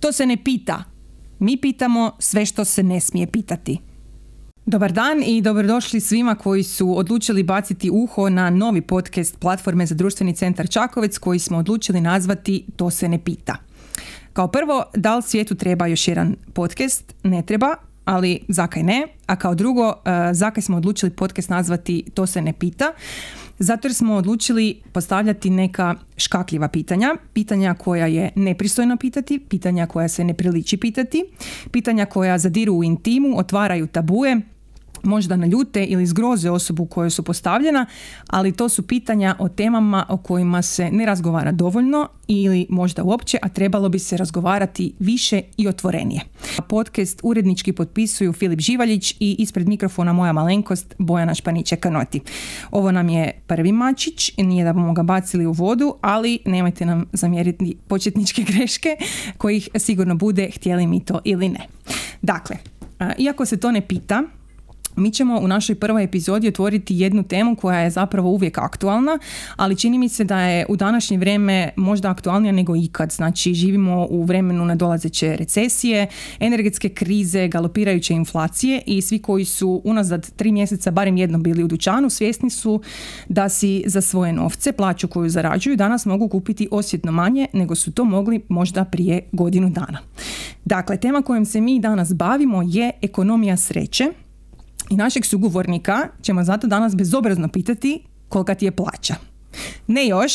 To se ne pita. Mi pitamo sve što se ne smije pitati. Dobar dan i dobrodošli svima koji su odlučili baciti uho na novi podcast platforme za društveni centar Čakovec koji smo odlučili nazvati To se ne pita. Kao prvo, da li svijetu treba još jedan podcast? Ne treba, ali zakaj ne? A kao drugo, zakaj smo odlučili podcast nazvati To se ne pita? Zato jer smo odlučili postavljati neka škakljiva pitanja, pitanja koja je nepristojno pitati, pitanja koja se ne priliči pitati, pitanja koja zadiru u intimu, otvaraju tabue, možda naljute ili zgroze osobu kojoj su postavljena, ali to su pitanja o temama o kojima se ne razgovara dovoljno ili možda uopće, a trebalo bi se razgovarati više i otvorenije. Podcast urednički potpisuju Filip Živaljić i ispred mikrofona moja malenkost Bojana Španić. Ovo nam je prvi mačić, nije da bomo ga bacili u vodu, ali nemojte nam zamjeriti početničke greške kojih sigurno bude, htjeli mi to ili ne. Dakle, iako se to ne pita, mi ćemo u našoj prvoj epizodi otvoriti jednu temu koja je zapravo uvijek aktualna, ali čini mi se da je u današnje vrijeme možda aktualnija nego ikad. Znači, živimo u vremenu nadolazeće recesije, energetske krize, galopirajuće inflacije i svi koji su unazad 3 mjeseca barem jednom bili u dućanu svjesni su da si za svoje novce, plaću koju zarađuju, danas mogu kupiti osjetno manje nego su to mogli možda prije godinu dana. Dakle, tema kojom se mi danas bavimo je ekonomija sreće. I našeg sugovornika ćemo zato danas bezobrazno pitati kolika ti je plaća. Ne još,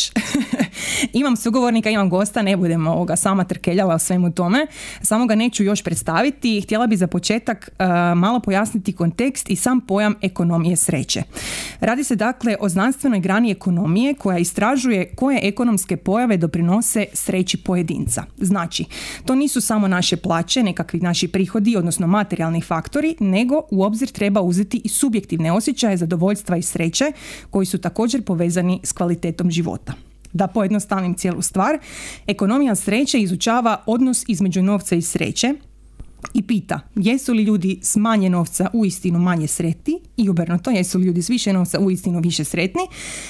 imam sugovornika, imam gosta, ne budem ovoga sama trkeljala o svemu tome, samo ga neću još predstaviti. Htjela bi za početak malo pojasniti kontekst i sam pojam ekonomije sreće. Radi se dakle o znanstvenoj grani ekonomije koja istražuje koje ekonomske pojave doprinose sreći pojedinca. Znači, to nisu samo naše plaće, nekakvi naši prihodi, odnosno materijalni faktori, nego u obzir treba uzeti i subjektivne osjećaje zadovoljstva i sreće koji su također povezani s kvalitetom života. Da pojednostavnim cijelu stvar, ekonomija sreće izučava odnos između novca i sreće i pita jesu li ljudi s manje novca uistinu manje sretni i obrnuto jesu li ljudi s više novca uistinu više sretni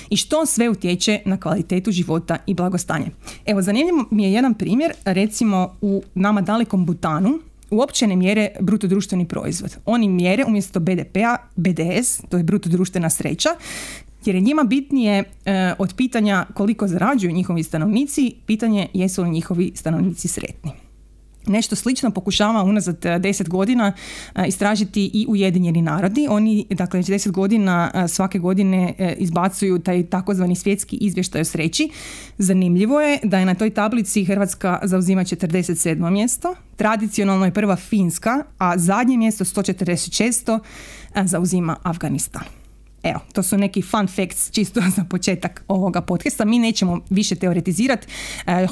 i što sve utječe na kvalitetu života i blagostanje. Evo, zanimljiv mi je jedan primjer, recimo u nama dalekom Butanu uopće ne mjere brutodruštveni proizvod. Oni mjere umjesto BDP-a BDS, to je brutodruštvena sreća, jer je njima bitnije od pitanja koliko zarađuju njihovi stanovnici, pitanje jesu li njihovi stanovnici sretni. Nešto slično pokušava unazad 10 godina istražiti i Ujedinjeni narodi. Oni, dakle, 10 godina svake godine izbacuju taj takozvani svjetski izvještaj o sreći. Zanimljivo je da je na toj tablici Hrvatska zauzima 47. mjesto, tradicionalno je prva Finska, a zadnje mjesto 146. zauzima Afganistan. Evo, to su neki fun facts čisto za početak ovoga podcasta. Mi nećemo više teoretizirati.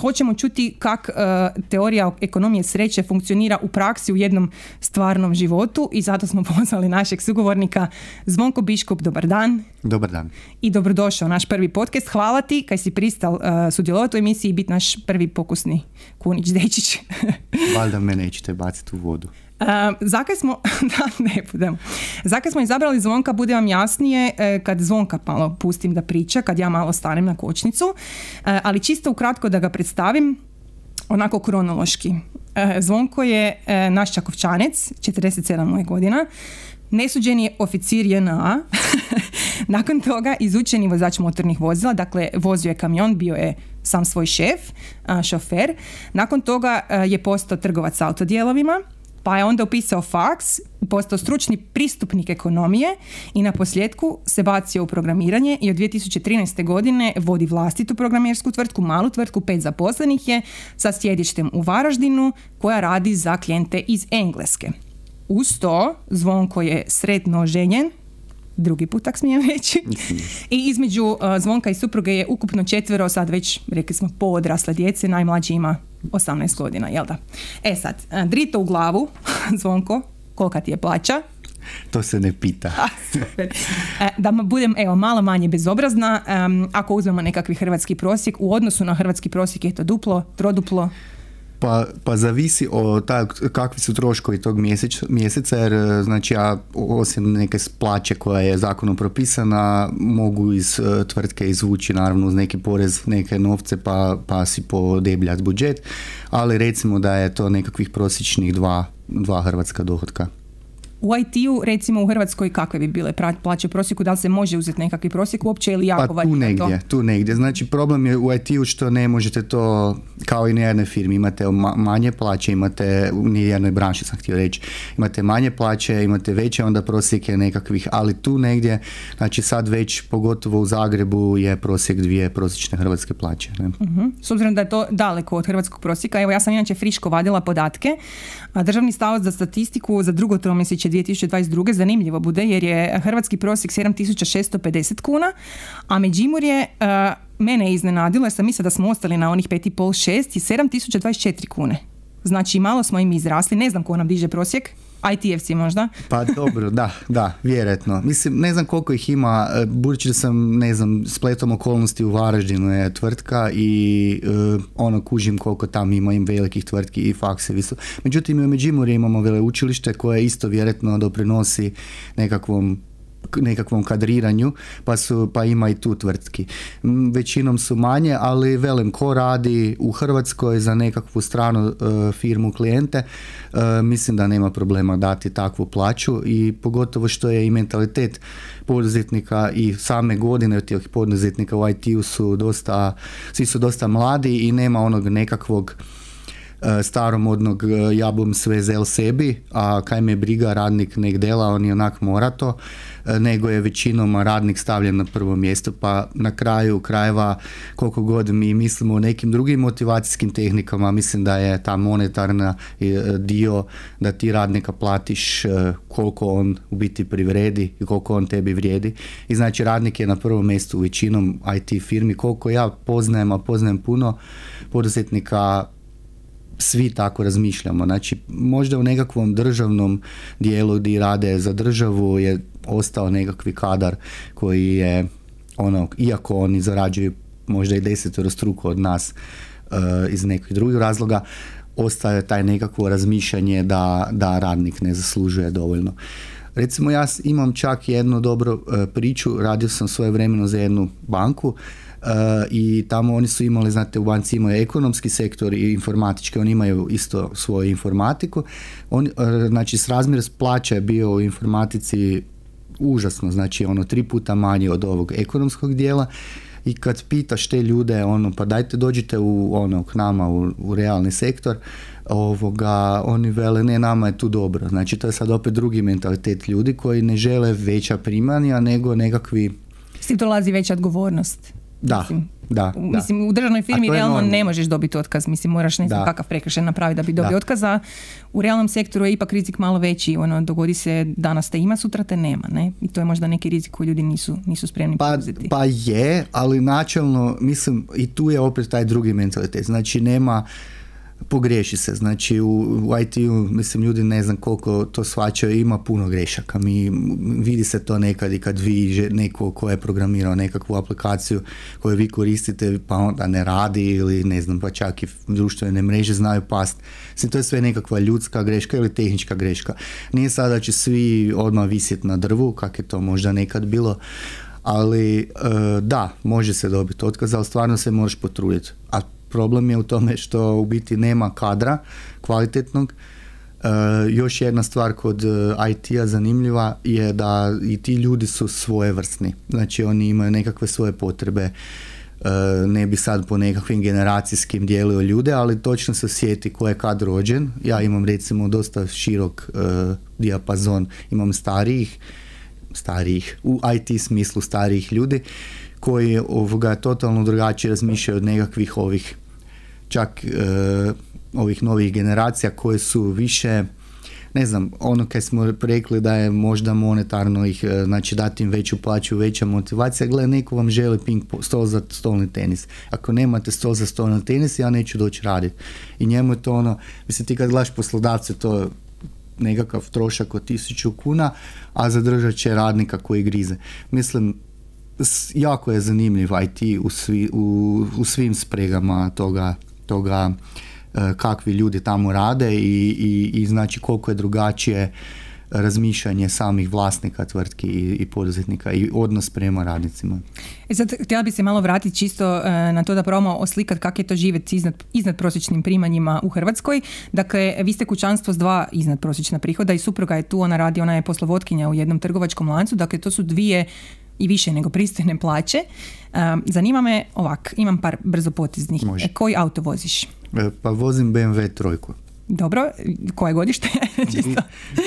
Hoćemo čuti kako teorija ekonomije sreće funkcionira u praksi u jednom stvarnom životu i zato smo pozvali našeg sugovornika Zvonko Biškup. Dobar dan. Dobar dan. I dobrodošao naš prvi podcast. Hvala ti kaj si pristal sudjelovati u emisiji i biti naš prvi pokusni kunić dečić. Valjda me nećete baciti u vodu. Zakaj smo izabrali Zvonka, bude vam jasnije kad Zvonka malo pustim da priča, kad ja malo stanem na kočnicu, ali čisto ukratko da ga predstavim, onako kronološki. Zvonko je naš Čakovčanec, 47 je godina, nesuđeni je oficir JNA, nakon toga izučeni vozač motornih vozila, dakle vozio je kamion, bio je sam svoj šofer, nakon toga je postao trgovac autodijelovima, pa je onda upisao faks, postao stručni pristupnik ekonomije i na posljedku se bacio u programiranje i od 2013. godine vodi vlastitu programersku tvrtku, malu tvrtku, 5 zaposlenih je, sa sjedištem u Varaždinu, koja radi za klijente iz Engleske. Uz to, Zvonko je sretno ženjen, drugi putak smijem reći, i između Zvonka i supruge je ukupno 4, sad već, rekli smo, poodrasle djece, najmlađi ima 18 godina, jel da? E sad, drito u glavu, Zvonko, kolika ti je plaća? To se ne pita. Da budem, evo, malo manje bezobrazna, ako uzmemo nekakvi hrvatski prosjek, u odnosu na hrvatski prosjek je to duplo, troduplo. Pa zavisi o kakvi su troškovi tog mjeseca, jer znači ja osim neke plaće koja je zakonom propisana mogu iz tvrtke izvući naravno uz neki porez neke novce pa si podebljati budžet, ali recimo da je to nekakvih prosječnih dva hrvatska dohotka. U IT-u, recimo u Hrvatskoj, kakve bi bile plaće u prosjeku? Da li se može uzeti nekakvi prosjek uopće ili jako valjda to? Pa tu negdje. Znači problem je u IT-u što ne možete to, kao i na jednoj firmi, imate manje plaće, imate, ni jednoj branši sam htio reći, imate manje plaće, imate veće onda prosjeke nekakvih, ali tu negdje, znači sad već pogotovo u Zagrebu je prosjek dvije prosječne hrvatske plaće. S obzirom da je to daleko od hrvatskog prosjeka, evo ja sam inače friško vadila podatke, a Državni zavod za statistiku za drugo tromjesečje 2022. zanimljivo bude jer je hrvatski prosjek 7650 kuna, a Međimurje, mene je iznenadilo jer sam mislila da smo ostali na onih 5,5-6 i 7024 kune. Znači malo smo im izrasli, ne znam ko nam diže prosjek. ITFC možda? Pa dobro, da, vjerojatno. Mislim, ne znam koliko ih ima, budući da sam, ne znam, spletom okolnosti u Varaždinu je tvrtka i ono kužim koliko tam ima im velikih tvrtki i fakse visu. Međutim, u Međimurju imamo veleučilište koje isto vjerojatno doprinosi nekakvom kadriranju, pa ima i tu tvrtki. Većinom su manje, ali velim, ko radi u Hrvatskoj za nekakvu stranu firmu klijente, mislim da nema problema dati takvu plaću i pogotovo što je i mentalitet poduzetnika i same godine tih poduzetnika u IT-u su dosta, svi su dosta mladi i nema onog nekakvog staromodnog ja bom sve zel sebi, a kaj me briga, radnik nek dela, on i onak mora to, nego je većinom radnik stavljen na prvo mjesto, pa na kraju krajeva koliko god mi mislimo o nekim drugim motivacijskim tehnikama, mislim da je ta monetarna dio da ti radnika platiš koliko on u biti privredi i koliko on tebi vrijedi. I znači radnik je na prvom mjestu u većinom IT firmi, koliko ja poznajem, a poznajem puno poduzetnika, svi tako razmišljamo. Znači, možda u nekakvom državnom dijelu gdje rade za državu je ostao nekakvi kadar koji je, ono, iako oni zarađuju možda i desetorostruko od nas iz nekih drugih razloga, ostaje taj nekakvo razmišljanje da radnik ne zaslužuje dovoljno. Recimo, ja imam čak jednu dobru priču, radio sam svoje vremeno za jednu banku, i tamo oni su imali, znate, u banci imaju ekonomski sektor i informatički, oni imaju isto svoju informatiku. Znači, srazmjer plaća je bio u informatici užasno, znači ono 3 puta manje od ovog ekonomskog dijela. I kad pitaš te ljude, ono, pa dajte dođite k nama u realni sektor, oni vele, ne, nama je tu dobro. Znači, to je sad opet drugi mentalitet ljudi koji ne žele veća primanja nego nekakvi... Svi dolazi veća odgovornost. Da. Mislim, u državnoj firmi realno ne možeš dobiti otkaz, mislim, moraš ne znam kakav prekršaj napraviti da bi dobio otkaz, a u realnom sektoru je ipak rizik malo veći, ono, dogodi se danas te ima, sutra te nema, ne? I to je možda neki rizik koji ljudi nisu spremni preuzeti. Pa je, ali načelno, mislim, i tu je opet taj drugi mentalitet, znači nema, pogriješi se, znači u IT-u, mislim, ljudi ne znam koliko to shvaćaju, ima puno grešaka, vidi se to nekad i kad vi neko ko je programirao nekakvu aplikaciju koju vi koristite pa onda ne radi ili ne znam, pa čak i društvene mreže znaju past, mislim, to je sve nekakva ljudska greška ili tehnička greška, nije sad da će svi odmah visjeti na drvu kak je to možda nekad bilo, ali da, može se dobiti otkaz, ali stvarno se moraš potruditi, a problem je u tome što u biti nema kadra kvalitetnog. Još jedna stvar kod IT-a zanimljiva je da i ti ljudi su svojevrsni. Znači oni imaju nekakve svoje potrebe. Ne bi sad po nekakvim generacijskim dijelio ljude, ali točno se sjeti ko je kad rođen. Ja imam recimo dosta širok dijapazon. Imam starijih, u IT smislu starijih ljudi koji totalno drugačije razmišljaju od nekakvih ovih čak ovih novih generacija koje su više, ne znam, ono kaj smo rekli da je možda monetarno ih, znači dati im veću plaću, veća motivacija, gledaj, neko vam želi stol za stolni tenis. Ako nemate stol za stolni tenis, ja neću doći raditi. I njemu je to ono, mislim, ti kad gledaš poslodavce, to je nekakav trošak od 1000 kuna, a zadržat će radnika koji grize. Mislim, jako je zanimljiv IT u svim spregama toga kakvi ljudi tamo rade i znači koliko je drugačije razmišljanje samih vlasnika tvrtki i poduzetnika i odnos prema radnicima. E sad, htjela bi se malo vratiti čisto na to da probamo oslikati kako je to živjeti iznad prosječnim primanjima u Hrvatskoj. Dakle, vi ste kućanstvo s dva iznad prosječna prihoda i supruga je tu, ona radi, ona je poslovodkinja u jednom trgovačkom lancu, dakle to su dvije i više nego pristojne plaće. Zanima me ovak, imam par brzopoteznih. Može. Koji auto voziš? Pa vozim BMW trojku. Dobro, koje godište?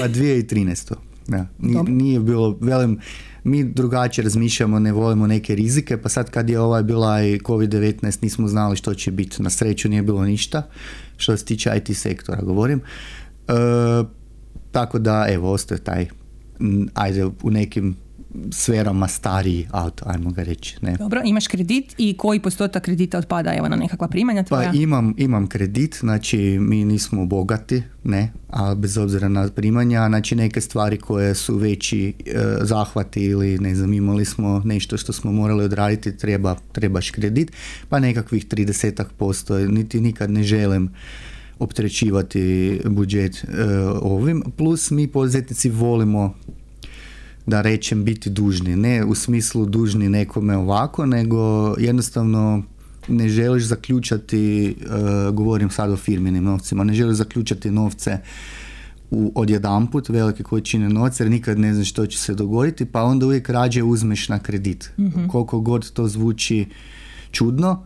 Pa 2013. Ja. Nije bilo, velim, mi drugačije razmišljamo, ne volimo neke rizike, pa sad kad je bila i COVID-19 nismo znali što će biti, na sreću nije bilo ništa, što se tiče IT sektora govorim. Tako da, evo, ostaje taj, ajde, u nekim sferama stariji auto, ajmo ga reći. Ne. Dobro, imaš kredit i koji postotak kredita otpada, evo, na nekakva primanja tvoja? Pa imam kredit, znači mi nismo bogati, ne, ali bez obzira na primanja, znači neke stvari koje su veći zahvati ili ne znam, imali smo nešto što smo morali odraditi, trebaš kredit, pa nekakvih 30%, niti nikad ne želim opterećivati budžet ovim, plus mi poduzetnici volimo, da rečem, biti dužni. Ne u smislu dužni nekome ovako, nego jednostavno ne želiš zaključati, govorim sad o firminim novcima, ne želiš zaključati novce odjedanput, velike količine novca, jer nikad ne znaš što će se dogoditi, pa onda uvijek rađe uzmeš na kredit. Koliko god to zvuči čudno,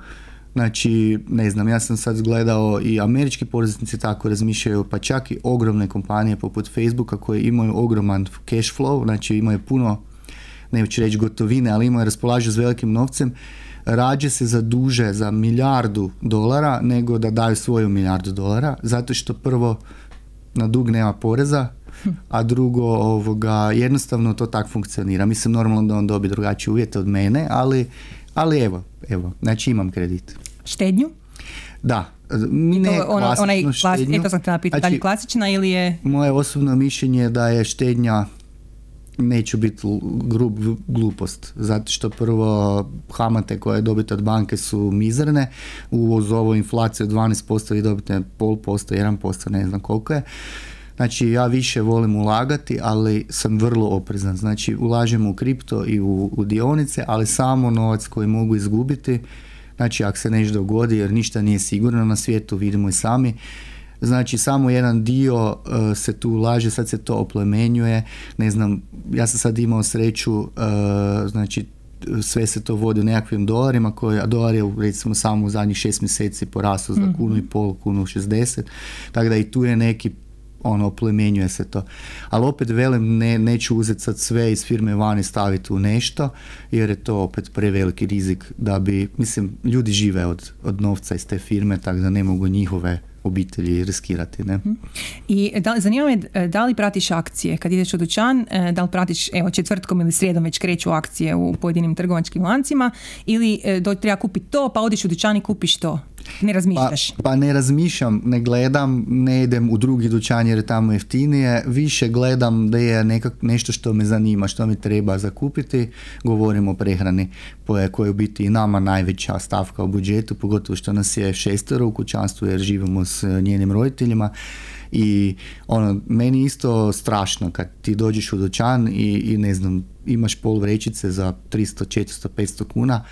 znači, ne znam, ja sam sad gledao i američki poduzetnici tako razmišljaju, pa čak i ogromne kompanije poput Facebooka koje imaju ogroman cash flow, znači imaju puno, neću reći gotovine, ali imaju, raspolažu s velikim novcem, rađe se zaduže za $1 milijardu nego da daju svoju $1 milijardu, zato što prvo na dug nema poreza, a drugo jednostavno to tako funkcionira. Mislim, normalno da on dobi drugačije uvjete od mene, ali evo, znači imam kredit. Štednju? Da, ne klasičnu štednju. Eto sam htjela pitati, da li klasična ili je... Moje osobno mišljenje je da je štednja, neću biti glupost, zato što prvo kamate koje dobite od banke su mizerne, uz ovu inflaciju 12% vi dobite 0,5%, 1%, ne znam koliko je. Znači, ja više volim ulagati, ali sam vrlo oprezan. Znači, ulažem u kripto i u dionice, ali samo novac koji mogu izgubiti. Znači, ako se nešto dogodi, jer ništa nije sigurno na svijetu, vidimo i sami. Znači, samo jedan dio se tu ulaže, sad se to oplemenjuje. Ne znam, ja sam sad imao sreću, znači, sve se to vodi u nekakvim dolarima, a dolar je, recimo, samo u zadnjih 6 mjeseci porasao za 1,5 kuna, 1,60 kuna, tako da i tu je neki oplemenjuje se to. Ali opet velim, neću uzeti sad sve iz firme van i staviti u nešto, jer je to opet preveliki rizik da bi, mislim, ljudi žive od novca iz te firme, tako da ne mogu njihove obitelji riskirati. Ne? I zanima me, da li pratiš akcije kad ideš u dućan, da li pratiš, evo, četvrtkom ili srijedom već kreću akcije u pojedinim trgovačkim lancima, ili treba kupiti to, pa odiš u dućan i kupiš to? Ne razmišljaš? Pa ne razmišljam, ne gledam, ne idem u drugi dućan jer je tamo jeftinije, više gledam da je nešto što me zanima, što mi treba zakupiti. Govorim o prehrani, koja je u biti i nama najveća stavka u budžetu, pogotovo što nas je 6 u kućanstvu jer živimo s njenim roditeljima. I ono, meni isto strašno kad ti dođeš u dućan i ne znam, imaš pol vrećice za 300, 400, 500 kuna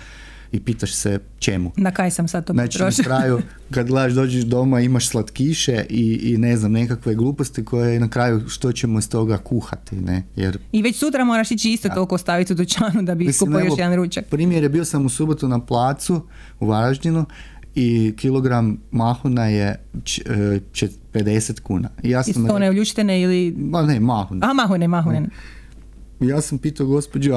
i pitaš se čemu. Na kaj sam sad to potrošila? Znači, na kraju, kad gledaš, dođeš doma, imaš slatkiše i ne znam, nekakve gluposti koje na kraju, što ćemo iz toga kuhati, ne? Jer... I već sutra moraš ići isto toliko ostaviti u dućanu da bi kupio još jedan ručak. Primjer je, bio sam u subotu na placu u Varaždinu i kilogram mahuna je 50 kuna. Isto one uljuštene ili... Ma ne, mahune. A, mahune. Ja sam pitao gospođu,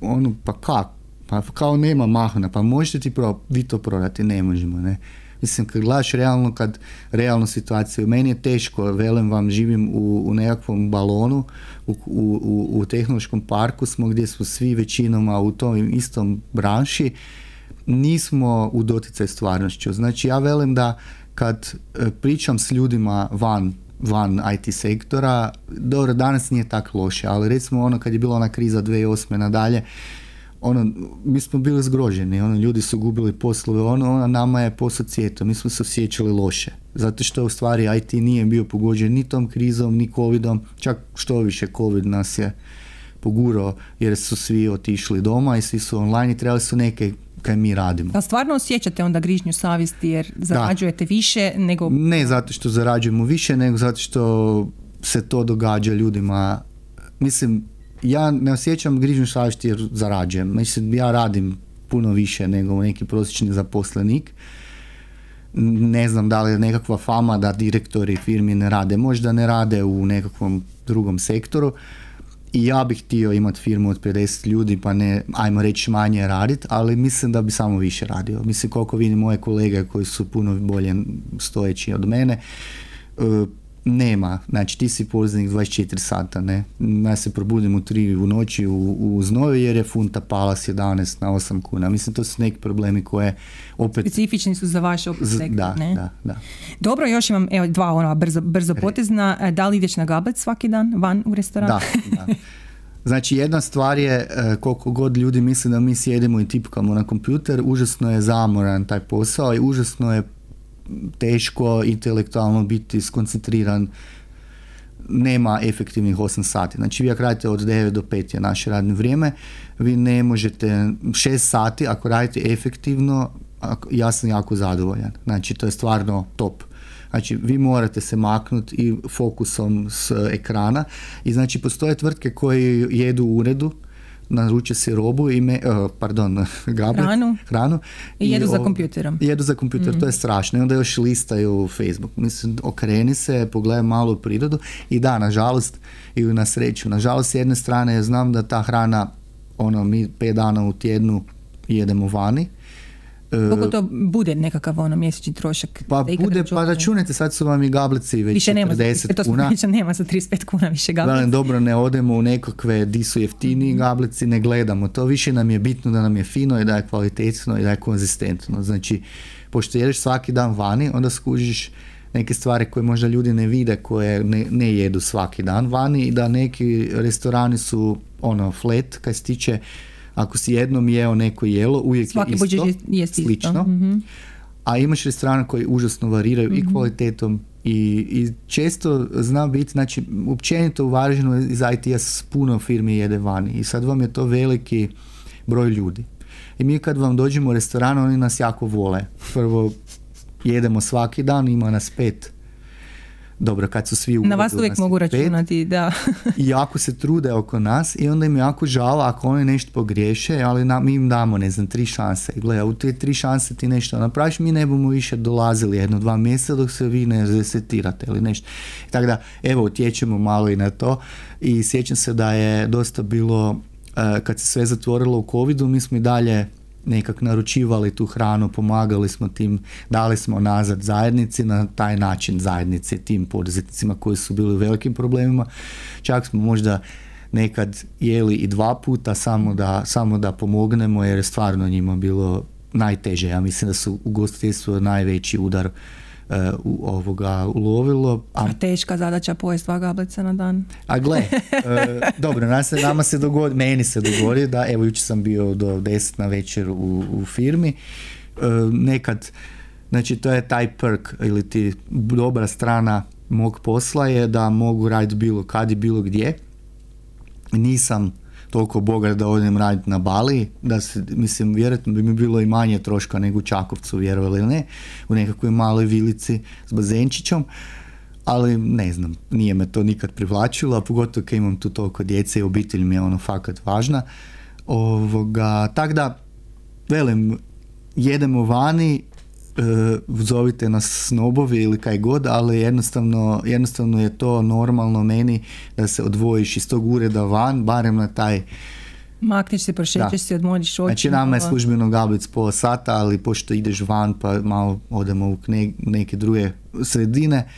ono, pa kako? Pa kao nema mahuna, pa možete ti vi to prodati, ne možemo, ne. Mislim, kad gledaš realnu situaciju, meni je teško, velim vam, živim u nekakvom balonu, u tehnološkom parku smo gdje smo svi većinoma u tom istom branši, nismo u doticaju stvarnošću. Znači, ja velim da kad pričam s ljudima van IT sektora, dobro, danas nije tako loše, ali recimo ono kad je bila ona kriza 2008. nadalje, mi smo bili zgroženi, ljudi su gubili poslove, nama je posao cvjetao, mi smo se osjećali loše. Zato što u stvari IT nije bio pogođen ni tom krizom, ni covidom, čak što više covid nas je pogurao jer su svi otišli doma i svi su online i trebali su neke kaj mi radimo. A stvarno osjećate onda grižnju savjesti jer zarađujete više nego... Ne zato što zarađujemo više, nego zato što se to događa ljudima. Mislim, ja ne osjećam grižnju savjesti jer zarađujem. Mislim, ja radim puno više nego neki prosječni zaposlenik. Ne znam da li je nekakva fama da direktori firmi ne rade. Možda ne rade u nekakvom drugom sektoru. I ja bih htio imati firmu od 50 ljudi, pa ne, ajmo reći manje raditi, ali mislim da bi samo više radio. Mislim, koliko vidim moje kolege koji su puno bolje stojeći od mene, nema. Znači, ti si poreznik 24 sata, ne? Ja se probudim u 3 u noći u znoju jer je funta pala s 11 na 8 kuna. Mislim, to su neki problemi koje opet... Specifični su za vaš opet sektor, da, ne? Da, da. Dobro, još imam evo, dva brzo potezna. Da li ideš na gabac svaki dan, van u restoran? Da, da. Znači, jedna stvar je, koliko god ljudi misle da mi sjedimo i tipkamo na kompjuter, užasno je zamoran taj posao i užasno je teško intelektualno biti skoncentriran, nema efektivnih 8 sati. Znači vi ako radite od 9 do 5 je naše radno vrijeme, vi ne možete 6 sati ako radite efektivno, ja sam jako zadovoljan. Znači to je stvarno top. Znači vi morate se maknuti i fokusom s ekrana i znači postoje tvrtke koje jedu u uredu, naruče se robu i hranu i jedu za kompjuterom. Jedu za kompjuter, to je strašno. I onda još listaju Facebook. Mislim, okreni se, pogledaj malo prirodu i da, nažalost, ili na sreću. Nažalost, s jedne strane ja znam da ta hrana, mi 5 dana u tjednu jedemo vani. Koliko to bude nekakav mjesečni trošak? Pa bude, pa računajte, sad su vam i gablici već 40 kuna. Više nema za 35 kuna više gablici. Dobro, ne odemo u nekakve di su jeftiniji gablici, ne gledamo to. Više nam je bitno da nam je fino i da je kvalitetno i da je konzistentno. Znači, pošto jedeš svaki dan vani, onda skužiš neke stvari koje možda ljudi ne vide, koje ne jedu svaki dan vani i da neki restorani su flat, kaj se tiče ako si jednom jeo neko jelo, uvijek svaki je isto, slično. A imaš restorane koji užasno variraju i kvalitetom i često zna biti, znači općenito u Varaždinu iz IT-a puno firmi jede vani i sad vam je to veliki broj ljudi. I mi kad vam dođemo u restoran, oni nas jako vole. Prvo, jedemo svaki dan, ima nas 5. Dobro, kad su svi u uredu. Na vas uvijek mogu računati, da. I jako se trude oko nas i onda im jako žao ako oni nešto pogriješe, ali mi im damo, 3 šanse. Gle, u te 3 šanse ti nešto napraviš, mi ne bomo više dolazili 1-2 mjeseca dok se vi ne resetirate ili nešto. Tako da, evo, utječemo malo i na to i sjećam se da je dosta bilo, kad se sve zatvorilo u covidu, mi smo i dalje nekak naručivali tu hranu, pomagali smo tim, dali smo nazad zajednici, na taj način zajednice tim poduzetnicima koji su bili u velikim problemima. Čak smo možda nekad jeli i 2 puta samo da pomognemo jer je stvarno njima bilo najteže. Ja mislim da su ugostiteljstvo najveći udar ulovilo. A teška zadaća pojest 2 gablica na dan. A gle, dobro, nama se dogodi, meni se dogodi da, evo jučer sam bio do 10 na večer u firmi, nekad, znači to je taj perk ili ti dobra strana mog posla je da mogu raditi bilo kad i bilo gdje. Nisam toliko bogat da odem raditi na Bali, da se, mislim, vjerojatno bi mi bilo i manje troška nego u Čakovcu, vjerovali ili ne, u nekakvoj maloj vilici s bazenčićom, ali ne znam, nije me to nikad privlačilo, a pogotovo kad imam tu toliko djece i obitelj mi je fakat važna. Tako da, velim, jedemo vani, zovite nas snobovi ili kaj god, ali jednostavno je to normalno meni da se odvojiš iz tog ureda van, barem na taj... Makneš se, prošećeš se, odmoriš oči. Znači nama je službeno gablic pola sata, ali pošto ideš van pa malo odemo u neke druge sredine,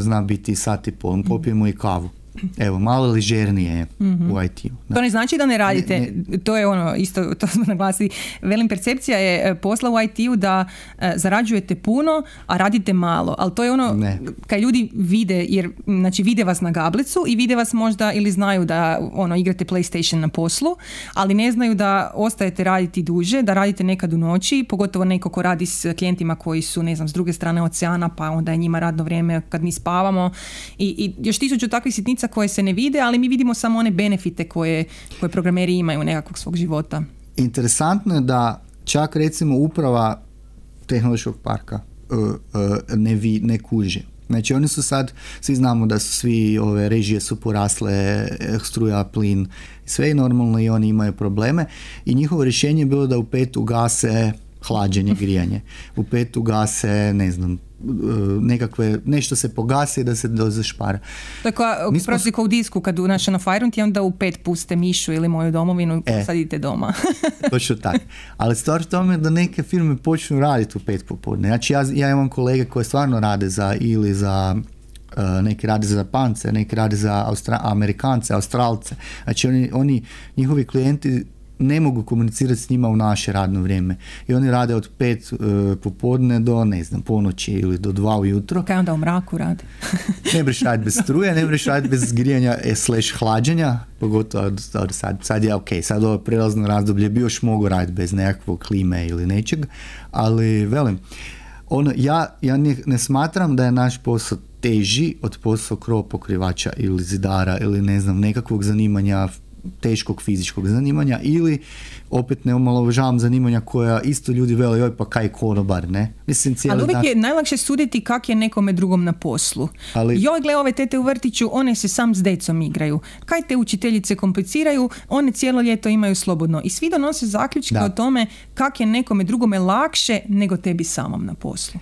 zna biti sat i pol, popijemo i kavu. evo, malo ližernije u IT-u. To ne znači da ne radite, to je ono, isto to smo naglasili, velim, percepcija je posla u IT-u da zarađujete puno, a radite malo, ali to je ono, kad ljudi vide, jer, znači, vide vas na gablicu i vide vas možda, ili znaju da, ono, igrate PlayStation na poslu, ali ne znaju da ostajete raditi duže, da radite nekad u noći, pogotovo neko ko radi s klijentima koji su, ne znam, s druge strane oceana, pa onda je njima radno vrijeme kad mi spavamo i još tisuću takvih sitnica koje se ne vide, ali mi vidimo samo one benefite koje programeri imaju nekakvog svog života. Interesantno je da čak recimo uprava tehnološkog parka ne kuži. Znači oni su sad, svi znamo da su svi ove režije su porasle, struja, plin, sve je normalno i oni imaju probleme i njihovo rješenje je bilo da u 5 ugase hlađenje, grijanje. U 5 ugase, ne znam, nekakve, nešto se pogasi da se zašpara. Tako, prosim kao u disku, kad unaše na Fajrun ti onda u 5 puste Mišu ili Moju domovinu i sadite doma. Točno tako. Ali stvar tome je da neke firme počnu raditi u 5 popodne. Znači ja imam kolege koje stvarno rade za ili za neki rade za Japance, neki rade za Amerikance, Australce. Znači oni, njihovi klijenti ne mogu komunicirati s njima u naše radno vrijeme. I oni rade od 5 popodne do, ne znam, ponoći ili do 2 ujutro. Kaj onda u mraku rade? Ne breš raditi bez struje, ne breš raditi bez grijanja slash hlađenja, pogotovo sad je ok, sad ovo prelazno razdoblje bi još mogu raditi bez nekakvog klime ili nečeg, ali velim, ono, ja ne smatram da je naš posao teži od posao krovopokrivača ili zidara ili ne znam, nekakvog zanimanja teškog fizičkog zanimanja ili opet ne omalovažavam zanimanja koja isto ljudi vele, joj pa kaj konobar, ne? Mislim, ali uvijek je najlakše suditi kak je nekome drugom na poslu. Ali joj, gle, ove tete u vrtiću, one se sam s decom igraju. Kaj te učiteljice kompliciraju, one cijelo ljeto imaju slobodno. I svi donose zaključke o tome kak je nekome drugome lakše nego tebi samom na poslu.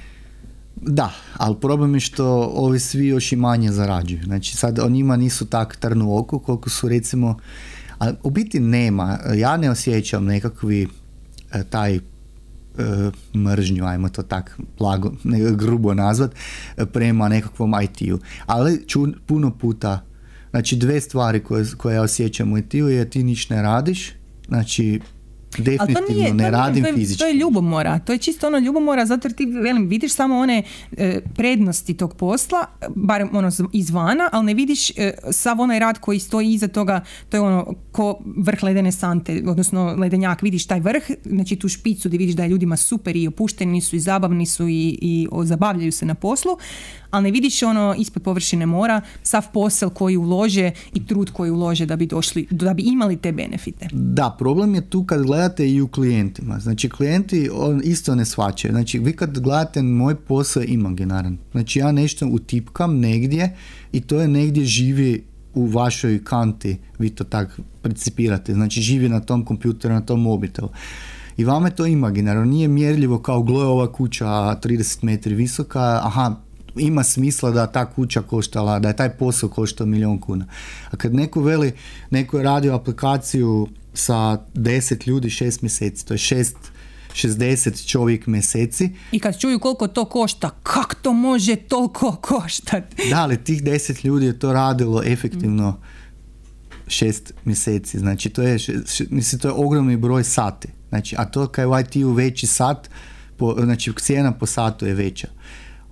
Da, ali problem je što ovi svi još i manje zarađuju. Znači sad o njima nisu tak trnu u oku koliko su recimo, ali u biti nema, ja ne osjećam nekakvi taj mržnju, ajmo to tak blago, grubo nazvat, prema nekakvom IT-u. Ali puno puta, znači dve stvari koje ja osjećam u IT-u je ti niš ne radiš, znači definitivno ne radim fizički. To je ljubomora, to je čisto ono ljubomora, zato jer ti, velim, vidiš samo one prednosti tog posla, barem ono izvana, ali ne vidiš sav onaj rad koji stoji iza toga, to je ono ko vrh ledene sante, odnosno ledenjak, vidiš taj vrh, znači tu špicu gdje vidiš da je ljudima super i opušteni su i zabavni su i zabavljaju se na poslu, ali ne vidiš ono ispod površine mora sav posel koji ulože i trud koji ulože da bi došli, da bi imali te benefite. Da, problem je tu kad gledate i u klijentima. Znači klijenti isto ne shvaćaju. Znači vi kad gledate moj posao je imaginaran. Znači ja nešto utipkam negdje i to je negdje živi u vašoj kanti. Vi to tak percipirate. Znači živi na tom kompjuteru, na tom mobitelu. I vama je to imaginarno. Nije mjerljivo kao gle ova kuća 30 metri visoka. Aha, ima smisla da ta kuća koštala, da je taj posao koštao 1.000.000 kuna. A kad neko veli, neko je radio aplikaciju sa 10 ljudi 6 mjeseci, to je 60 čovjek mjeseci. I kad čuju koliko to košta, kak to može toliko koštati? Da, ali tih 10 ljudi je to radilo efektivno 6 mjeseci. Znači to je ogromni broj sati. Znači, a to kad je u IT-u veći sat, znači cijena po satu je veća.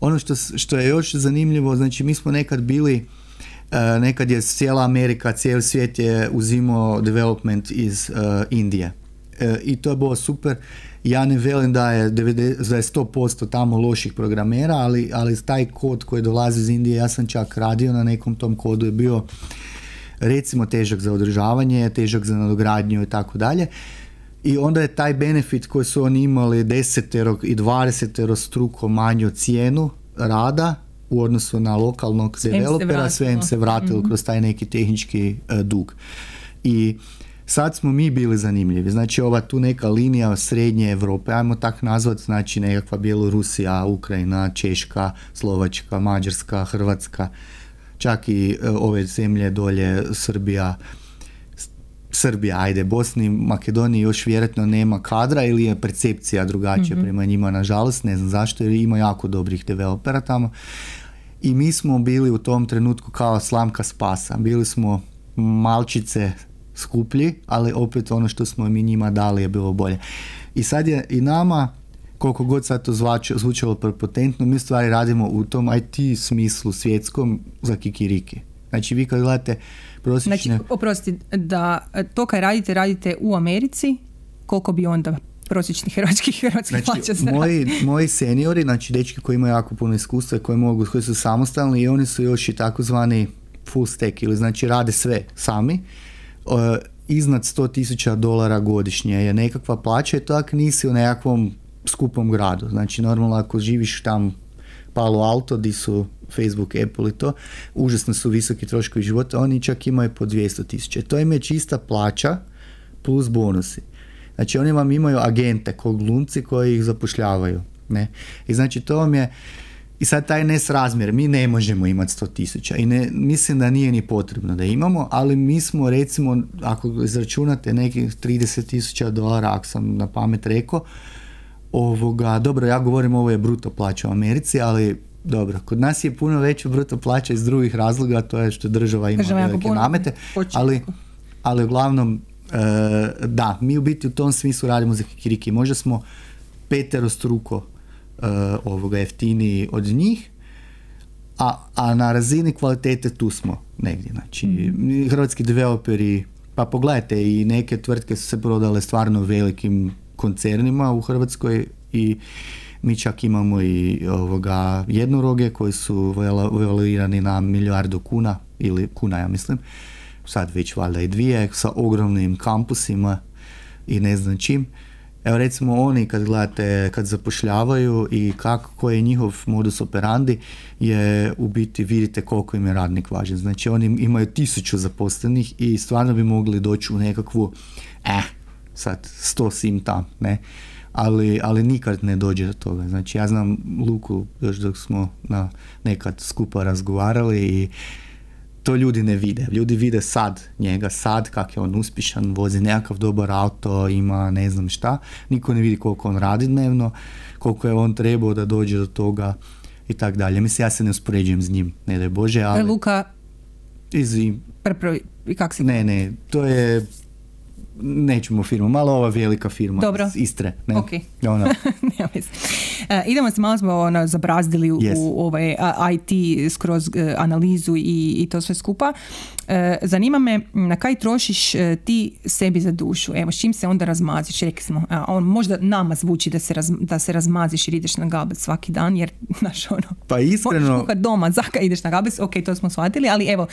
Ono što je još zanimljivo, znači mi smo nekad bili, nekad je cijela Amerika, cijeli svijet je uzimao development iz Indije. I to je bilo super. Ja ne velim da je 100% tamo loših programera, ali taj kod koji dolazi iz Indije, ja sam čak radio na nekom tom kodu, je bio recimo težak za održavanje, težak za nadogradnju i tako dalje. I onda je taj benefit koji su oni imali 10- i 20- struko manju cijenu rada u odnosu na lokalnog developera, sve im se vratilo kroz taj neki tehnički dug. I sad smo mi bili zanimljivi. Znači ova tu neka linija srednje Europe, ajmo tak nazvat, znači nekakva Bjelorusija, Ukrajina, Češka, Slovačka, Mađarska, Hrvatska, čak i ove zemlje dolje, Srbija, ajde, Bosni, Makedoniji još vjerojatno nema kadra ili je percepcija drugačija prema njima, nažalost, ne znam zašto, jer ima jako dobrih developera tamo. I mi smo bili u tom trenutku kao slamka spasa. Bili smo malčice skuplji, ali opet ono što smo mi njima dali je bilo bolje. I sad je i nama, koliko god sad to zvučalo prepotentno, mi stvari radimo u tom IT smislu svjetskom za kikiriki. Znači vi kad gledate prosječne... Znači, oprosti, da to kad radite u Americi, koliko bi onda prosječni hrvatski plaća se radi? Moji seniori, znači dečki koji imaju jako puno iskustva, koji su samostalni i oni su još i takozvani full stack, ili znači rade sve sami, iznad $100,000 godišnje je nekakva plaća, i to ako nisi u nekakvom skupom gradu. Znači normalno ako živiš tam Palo Alto, di su Facebook, Apple i to, užasno su visoki troškovi života, oni čak imaju po 200,000. To im je čista plaća plus bonusi. Znači oni vam imaju agente kao glumci koji ih zapošljavaju. Ne? I znači to vam je, i sad taj nesrazmjer, mi ne možemo imati 100,000 i ne, mislim da nije ni potrebno da imamo, ali mi smo recimo, ako izračunate nekih $30,000, ako sam na pamet rekao, dobro, ja govorim ovo je bruto plaća u Americi, ali dobro, kod nas je puno veća bruto plaća iz drugih razloga, to je što država ima velike namete, ali uglavnom, da, mi u biti u tom smislu radimo za kikiriki. Možda smo peterostruko jeftiniji od njih, a na razini kvalitete tu smo negdje. Znači, hrvatski developeri, pa pogledajte, i neke tvrtke su se prodale stvarno velikim koncernima u Hrvatskoj, i mi čak imamo i jednoroge koji su valuirani na $1 milijardu kuna, ili kuna ja mislim, sad već valjda i 2, sa ogromnim kampusima i ne znam čim. Evo recimo oni kad gledate, kad zapošljavaju i kako je njihov modus operandi, je u biti vidite koliko im je radnik važan. Znači oni imaju 1000 zaposlenih i stvarno bi mogli doći u nekakvu sad 100 sim tam, ne? Ali nikad ne dođe do toga. Znači ja znam Luku još dok smo nekad skupa razgovarali, i to ljudi ne vide. Ljudi vide sad njega, sad kak je on uspješan, vozi nekakav dobar auto, ima ne znam šta. Niko ne vidi koliko on radi dnevno, koliko je on trebao da dođe do toga i tako dalje. Mislim, ja se ne uspoređujem s njim, ne daj Bože, ali... Luka... Kak si? Ne, to je... Nećemo firmu, malo ova velika firma iz Istre. Ne? Ok. Idemo se, malo smo zabrazdili u ovaj IT skroz analizu i to sve skupa. Zanima me na kaj trošiš ti sebi za dušu? Evo, s čim se onda razmaziš? Rekli smo, možda nama zvuči da se razmaziš jer ideš na gabec svaki dan, jer znaš Pa iskreno... Kad doma zaka ideš na gabec, ok, to smo shvatili, ali evo,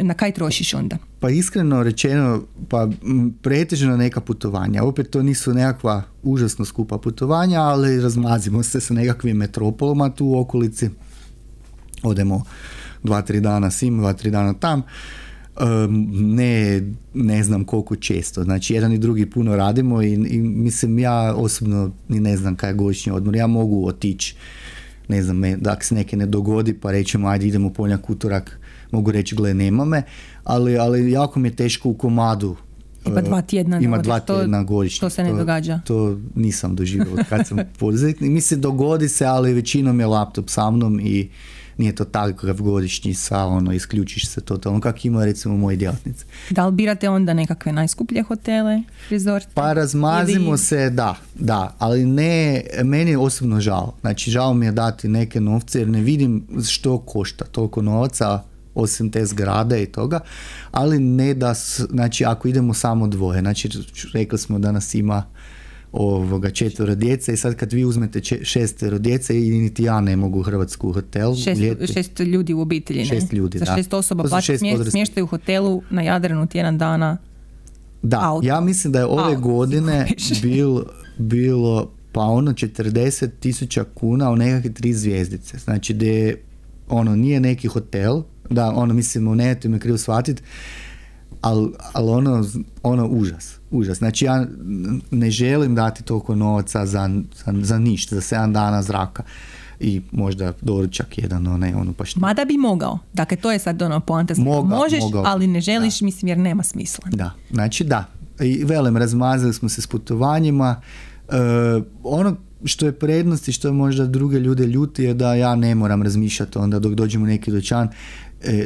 na kaj trošiš onda? Pa iskreno rečeno, pa pretežno neka putovanja. Opet to nisu nekakva užasno skupa putovanja, ali razmazimo se sa nekakvim metropolama tu u okolici. Odemo 2-3 dana sim, 2-3 dana tam. Ne znam koliko često. Znači jedan i drugi puno radimo i mislim ja osobno ni ne znam kaj je godišnji odmor. Ja mogu otići, ne znam, da se neke ne dogodi pa rećemo ajde idemo ponjak utorak. Mogu reći, gle, nema me, ali jako mi je teško u komadu. Ima 2 tjedna godišnje. To se ne događa. To nisam doživio od kad sam poduzetnik. Mislim, dogodi se, ali većinom je laptop sa mnom i nije to takav godišnji sa, isključiš se totalno, kako ima recimo moji djelatnici. Da li birate onda nekakve najskuplje hotele, rezorte? Pa razmazimo se, da, ali ne, meni je osobno žao. Znači, žao mi je dati neke novce jer ne vidim što košta toliko novaca, osim te zgrade i toga, ali ne da, znači ako idemo samo dvoje, znači rekli smo da nas ima 4 djece i sad kad vi uzmete 6 djece i niti ja ne mogu u Hrvatsku hotel. 6 ljudi u obitelji, ne? 6 ljudi, da. Za 6 osoba plaća smještaj u hotelu na Jadranu tjedan dana. Da, ja mislim da je ove godine bilo pa 40,000 kuna u nekakve 3 zvjezdice. Znači da je nije neki hotel, da, mislimo, ne, to me krivo shvatit, ali užas. Znači, ja ne želim dati toliko novaca za ništa, za 7 dana zraka i možda doručak jedan, pa što. Mada bi mogao, dakle, to je sad poanta, možeš, ali ne želiš, mislim, jer nema smisla. Da, znači da. I velim, razmazili smo se s putovanjima, što je prednost i što možda druge ljude ljuti je da ja ne moram razmišljati onda dok dođem u neki dućan,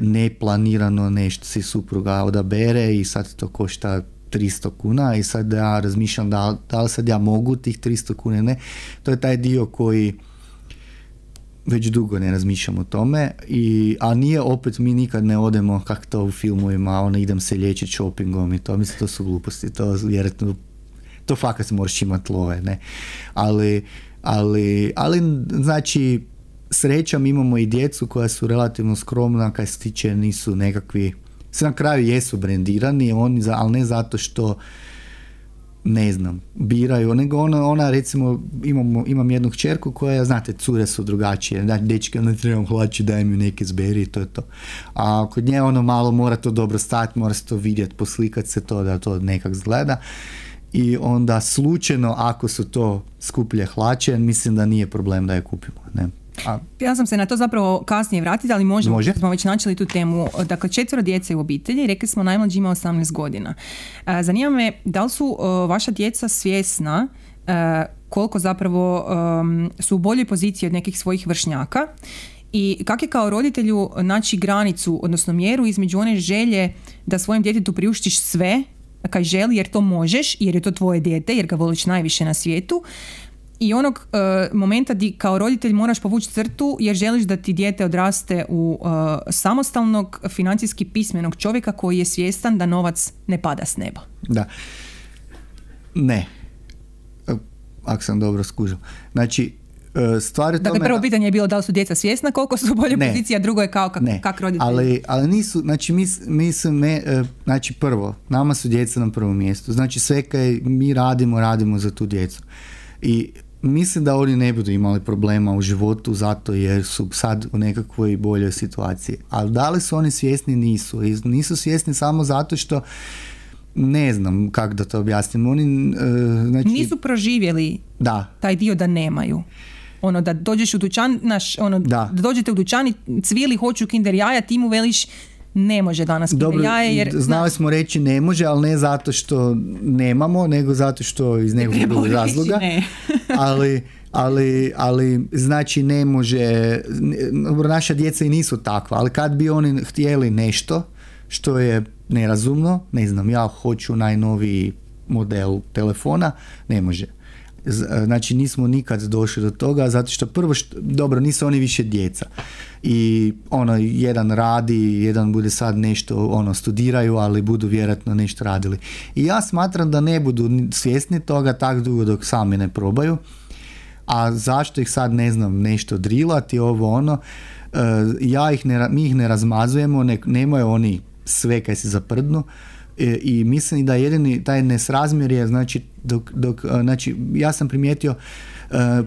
neplanirano nešto si supruga odabere i sad to košta 300 kuna i sad ja razmišljam da li sad ja mogu tih 300 kuna ne. To je taj dio koji već dugo ne razmišljam o tome, a nije opet mi nikad ne odemo kak to u filmovima, ono idem se liječiti shoppingom i to, mislim to su gluposti, to vjerojatno, to fakat moraš imati love, ne, ali znači srećom imamo i djecu koja su relativno skromna, kaj se tiče nisu nekakvi, sve na kraju jesu brendirani, ali ne zato što ne znam, biraju, nego ona recimo, imam jednu kćerku koja, znate, cure su drugačije, da, dečke, ne trebam hlači, daj mi neke zberi i to je to. A kod nje ono malo mora to dobro stati, mora se to vidjeti, poslikat se to, da to nekak izgleda. I onda slučajno, ako su to skuplje hlače, mislim da nije problem da je kupimo, ne. Ja sam se na to zapravo kasnije vratila, ali možemo, smo već načeli tu temu. Dakle, 4 djece u obitelji, rekli smo najmlađi ima 18 godina. Zanima me da li su vaša djeca svjesna koliko zapravo su u boljoj poziciji od nekih svojih vršnjaka i kak je kao roditelju naći granicu, odnosno mjeru između one želje da svojem djetetu priuštiš sve kaj želi jer to možeš, jer je to tvoje dijete, jer ga voliš najviše na svijetu, i onog momenta di kao roditelj moraš povući crtu jer želiš da ti dijete odraste u samostalnog, financijski pismenog čovjeka koji je svjestan da novac ne pada s neba. Da. Ne. Ako sam dobro skužao. Znači, stvar je tome... Dakle, prvo pitanje je bilo da li su djeca svjesna koliko su bolje pozicija, drugo je kao kak roditelji. Ali nisu, znači, znači prvo, nama su djeca na prvom mjestu. Znači, sve kaj mi radimo za tu djecu. I mislim da oni ne budu imali problema u životu zato jer su sad u nekakvoj boljoj situaciji. Ali da li su oni svjesni? Nisu. Nisu svjesni samo zato što, ne znam kako da to objasnim. Oni, znači, nisu proživjeli taj dio da nemaju. Ono, da dođeš u dućan, da dođete u dućan i cvili hoću kinder jaja, ti mu veliš ne može danas kinder jaje jer... Znali smo reći ne može, ali ne zato što nemamo, nego zato što iz nekog razloga. Ali znači ne može, naša djeca i nisu takva, ali kad bi oni htjeli nešto što je nerazumno, ne znam, ja hoću najnoviji model telefona, ne može. Znači nismo nikad došli do toga zato što prvo, dobro, nisu oni više djeca i ono, jedan radi, jedan bude sad nešto, ono, studiraju, ali budu vjerojatno nešto radili. I ja smatram da ne budu svjesni toga tak dugo dok sami ne probaju, a zašto ih sad, ne znam, nešto drilati, ovo ono, mi ih ne razmazujemo, nemaju oni sve kaj se zaprdnu. I mislim da jedini taj nesrazmjer je, znači, znači ja sam primijetio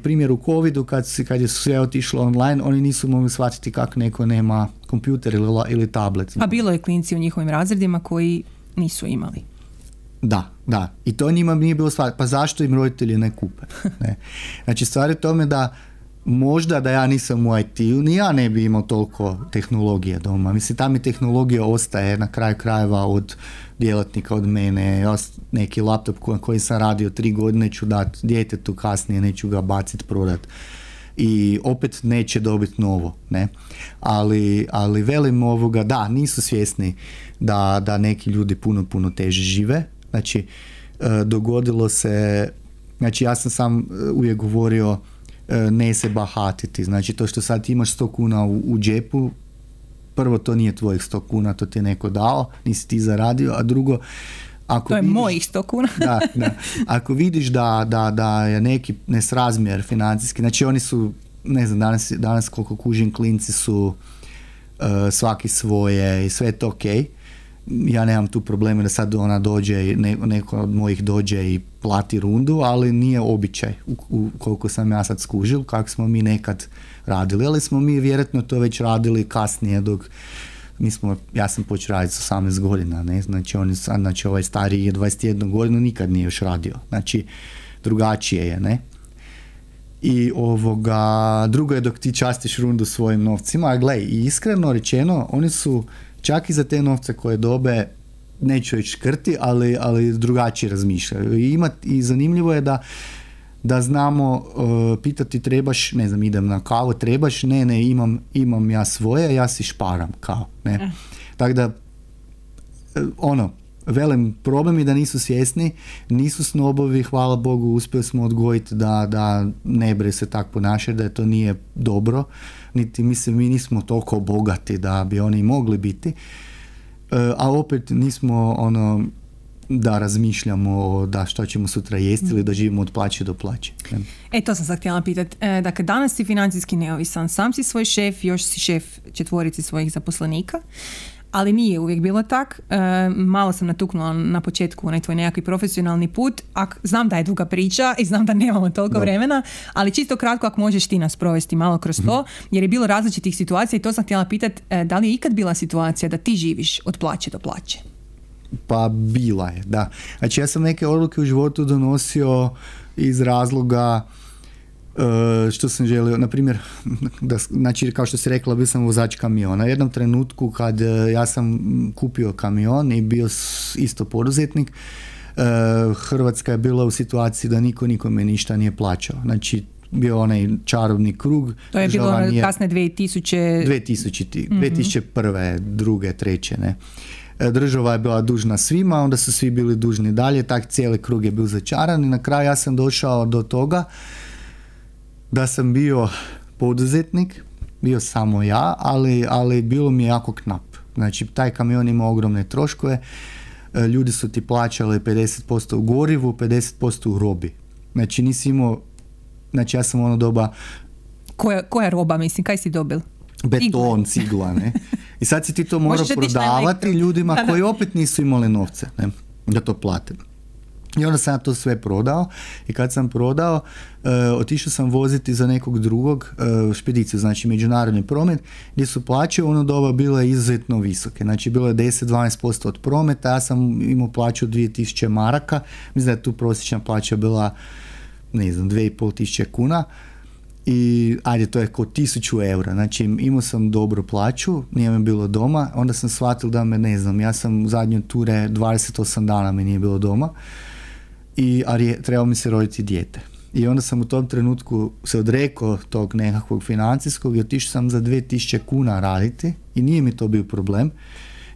primjer u COVID-u kad je sve otišlo online, oni nisu mogli shvatiti kako neko nema kompjuter ili tablet. A bilo je klinci u njihovim razredima koji nisu imali. Da. I to njima nije bilo shvatiti. Pa zašto im roditelji ne kupe? Ne. Znači, stvar je tome da možda da ja nisam u IT-u, ni ja ne bi imao toliko tehnologije doma. Mislim, ta mi tehnologija ostaje na kraju krajeva od djelatnika, od mene. Ja neki laptop koji sam radio 3 godine ću dati djetetu kasnije, neću ga baciti, prodati. I opet neće dobiti novo, ne? Ali velim ovoga, da, nisu svjesni da neki ljudi puno teže žive. Znači, dogodilo se, znači ja sam uvijek govorio ne se bahatiti, znači to što sad imaš 100 kuna u džepu, prvo to nije tvojih 100 kuna, to ti je neko dao, nisi ti zaradio, a drugo, ako vidiš, to je mojih 100 kuna. Da, ako vidiš da je neki nesrazmjer financijski, znači oni su, ne znam, danas koliko kužim, klinci su svaki svoje i sve je to okej. Ja nemam tu probleme da sad ona dođe, neko od mojih dođe i plati rundu, ali nije običaj koliko sam ja sad skužil, kako smo mi nekad radili, ali smo mi vjerojatno to već radili kasnije dok ja sam počeo raditi s 18 godina, ne? Znači ovaj stariji je 21 godinu nikad nije još radio, znači drugačije je, ne? I drugo je dok ti častiš rundu svojim novcima, a glej, iskreno rečeno, oni su čak i za te novce koje dobe, neću reći škrti, ali drugačije razmišljaju. I zanimljivo je da da znamo pitati trebaš, ne znam, idem na kavu, trebaš, ne, imam ja svoje, ja si šparam, kao, ne. Tako da, ono, velem, problem je da nisu svjesni, nisu snobovi, hvala Bogu, uspjeli smo odgojiti da ne bre se tak ponašati, da to nije dobro, niti mislim, mi nismo toliko bogati da bi oni mogli biti, a opet nismo ono da razmišljamo da što ćemo sutra jesti ili da živimo od plaće do plaće. E, to sam sad htjela pitati. Dakle, danas si financijski neovisan, sam si svoj šef, još si šef četvorici svojih zaposlenika, ali nije uvijek bilo tak. Malo sam natuknula na početku onaj tvoj nekakvi profesionalni put. Znam da je duga priča i znam da nemamo toliko vremena, ali čisto kratko ako možeš ti nas provesti malo kroz to, jer je bilo različitih situacija i to sam htjela pitati, da li je ikad bila situacija da ti živiš od plaće do plaće? Pa bila je, da. Znači ja sam neke odluke u životu donosio iz razloga što sam želio, na primjer, znači kao što si rekla, bio sam vozač kamiona. U jednom trenutku kad ja sam kupio kamion i bio isto poduzetnik, Hrvatska je bila u situaciji da niko nikome ništa nije plaćao. Znači bio onaj čarobni krug. To je bilo kasne 2001. druge, treće, ne. Država je bila dužna svima, onda su svi bili dužni dalje, tak cijeli krug je bio začaran i na kraju ja sam došao do toga da sam bio poduzetnik, bio samo ja, ali bilo mi je jako knap. Znači, taj kamion ima ogromne troškove, ljudi su ti plaćali 50% u gorivu, 50% u robi. Znači, nisi imao, znači ja sam ono doba... Koja roba, mislim, kaj si dobil? Beton, cigla, ne? I sad si ti to morao prodavati ljudima koji opet nisu imali novce, ne, da to plate. I onda sam ja to sve prodao i kad sam prodao, otišao sam voziti za nekog drugog špediciju, znači međunarodni promet, gdje su plaće u ono doba bile izuzetno visoke. Znači bilo je 10-12% od prometa, ja sam imao plaću 2000 maraka, mislim da je tu prosječna plaća bila, ne znam, 2500 kuna. I ajde, to je kao 1000 eura, znači imao sam dobru plaću, nije me bilo doma, onda sam shvatio da me, ne znam, ja sam zadnje ture 28 dana me nije bilo doma, ali trebao mi se roditi dijete. I onda sam u tom trenutku se odrekao tog nekakvog financijskog i otišao sam za 2000 kuna raditi i nije mi to bio problem,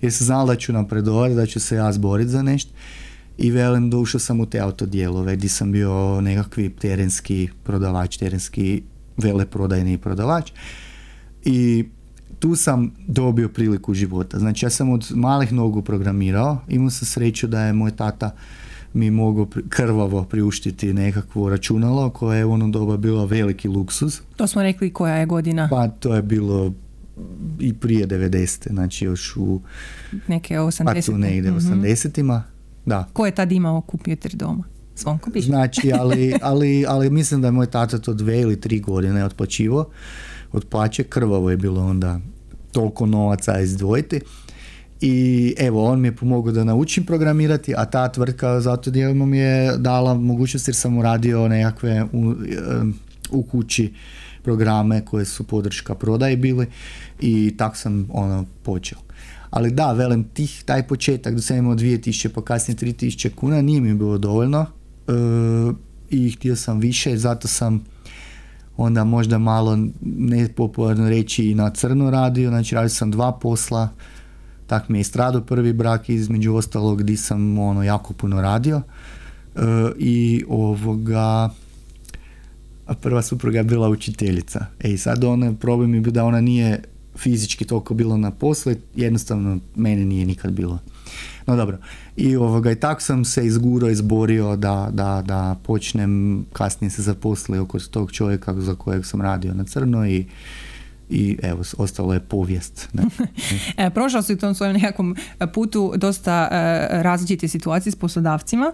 jer sam znao da ću napredovati, da ću se ja zboriti za nešto. I velim, došao sam u te autodijelove gdje sam bio nekakvi terenski prodavač, terenski veleprodajni prodavač, i tu sam dobio priliku života. Znači ja sam od malih nogu programirao, imao sam sreću da je moj tata mi mogao krvavo priuštiti nekakvo računalo koje je u ono doba bilo veliki luksuz. To smo rekli koja je godina? Pa to je bilo i prije 90. Znači još u... Neke 80. Pa tu negdje 80-ima. Da. Ko je tad imao kompjuter doma? Zvonko Biškup. Znači, ali mislim da je moj tata to 2 ili 3 godine otplaćivo. Od plaće krvavo je bilo onda toliko novaca izdvojiti. I evo, on mi je pomogao da naučim programirati, a ta tvrtka zato dijelom mi je dala mogućnost jer sam uradio nekakve u kući programe koje su podrška prodaje bili i tako sam ono počeo. Ali da, velim, taj početak da sam imao 2000 pa kasnije 3000 kuna nije mi bilo dovoljno i htio sam više, zato sam onda možda malo nepopularno reći i na crno radio, znači radio sam 2 posla, tak mi je stradao prvi brak između ostalog gdje sam ono jako puno radio i ovoga... Prva supruga je bila učiteljica. I sad onaj problem je bio da ona nije fizički toliko bilo na poslu, jednostavno mene nije nikad bilo. No dobro, i tako sam se izborio da počnem, kasnije se zaposlio oko tog čovjeka za kojeg sam radio na crno i evo, ostalo je povijest. Prošao si u tom svojem nekakvom putu dosta različite situacije s poslodavcima.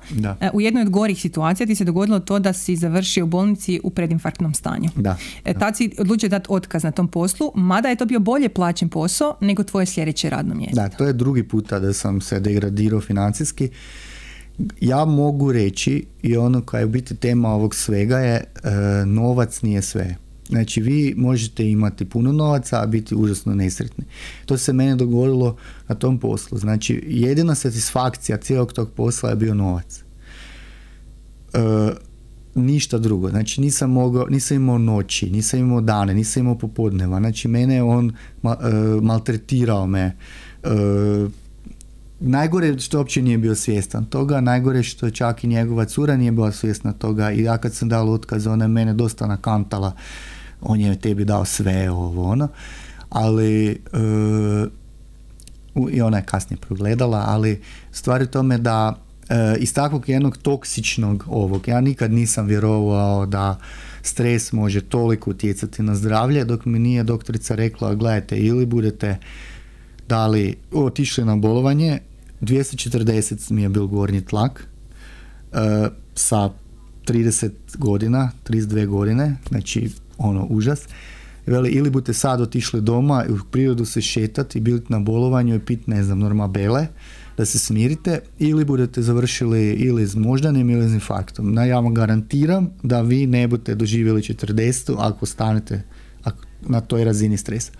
U jednoj od gorih situacija ti se dogodilo to da si završio u bolnici u predinfarktnom stanju. Tad si odlučio dati otkaz na tom poslu, mada je to bio bolje plaćen posao nego tvoje sljedeće radno mjesto. Da, to je drugi puta da sam se degradirao financijski. Ja mogu reći, i ono koja je u biti tema ovog svega je novac nije sve. Znači, vi možete imati puno novaca, a biti užasno nesretni. To se mene dogodilo na tom poslu. Znači, jedina satisfakcija cijelog tog posla je bio novac. ništa drugo. Znači nisam imao noći, nisam imao dane, nisam imao popodneva. Znači mene je on maltretirao me. Najgore što uopće nije bio svjestan toga, najgore što čak i njegova cura nije bila svjesna toga, i ja kad sam dao otkaz, ona je mene dosta nakantala, on je tebi dao sve ovo ono, ali i ona je kasnije progledala, ali stvar je tome da iz takvog jednog toksičnog ovog, ja nikad nisam vjerovao da stres može toliko utjecati na zdravlje, dok mi nije doktorica rekla, gledajte, ili budete dali, otišli na bolovanje, 240 mi je bil gornji tlak sa 30 godina, 32 godine, znači ono užas. Veli, ili budete sad otišli doma i u prirodu se šetati i biti na bolovanju i pit, ne znam, normabele, da se smirite, ili budete završili ili s moždanim ili s infarktom. Ja vam garantiram da vi ne budete doživjeli 40 ako stanete na toj razini stresa.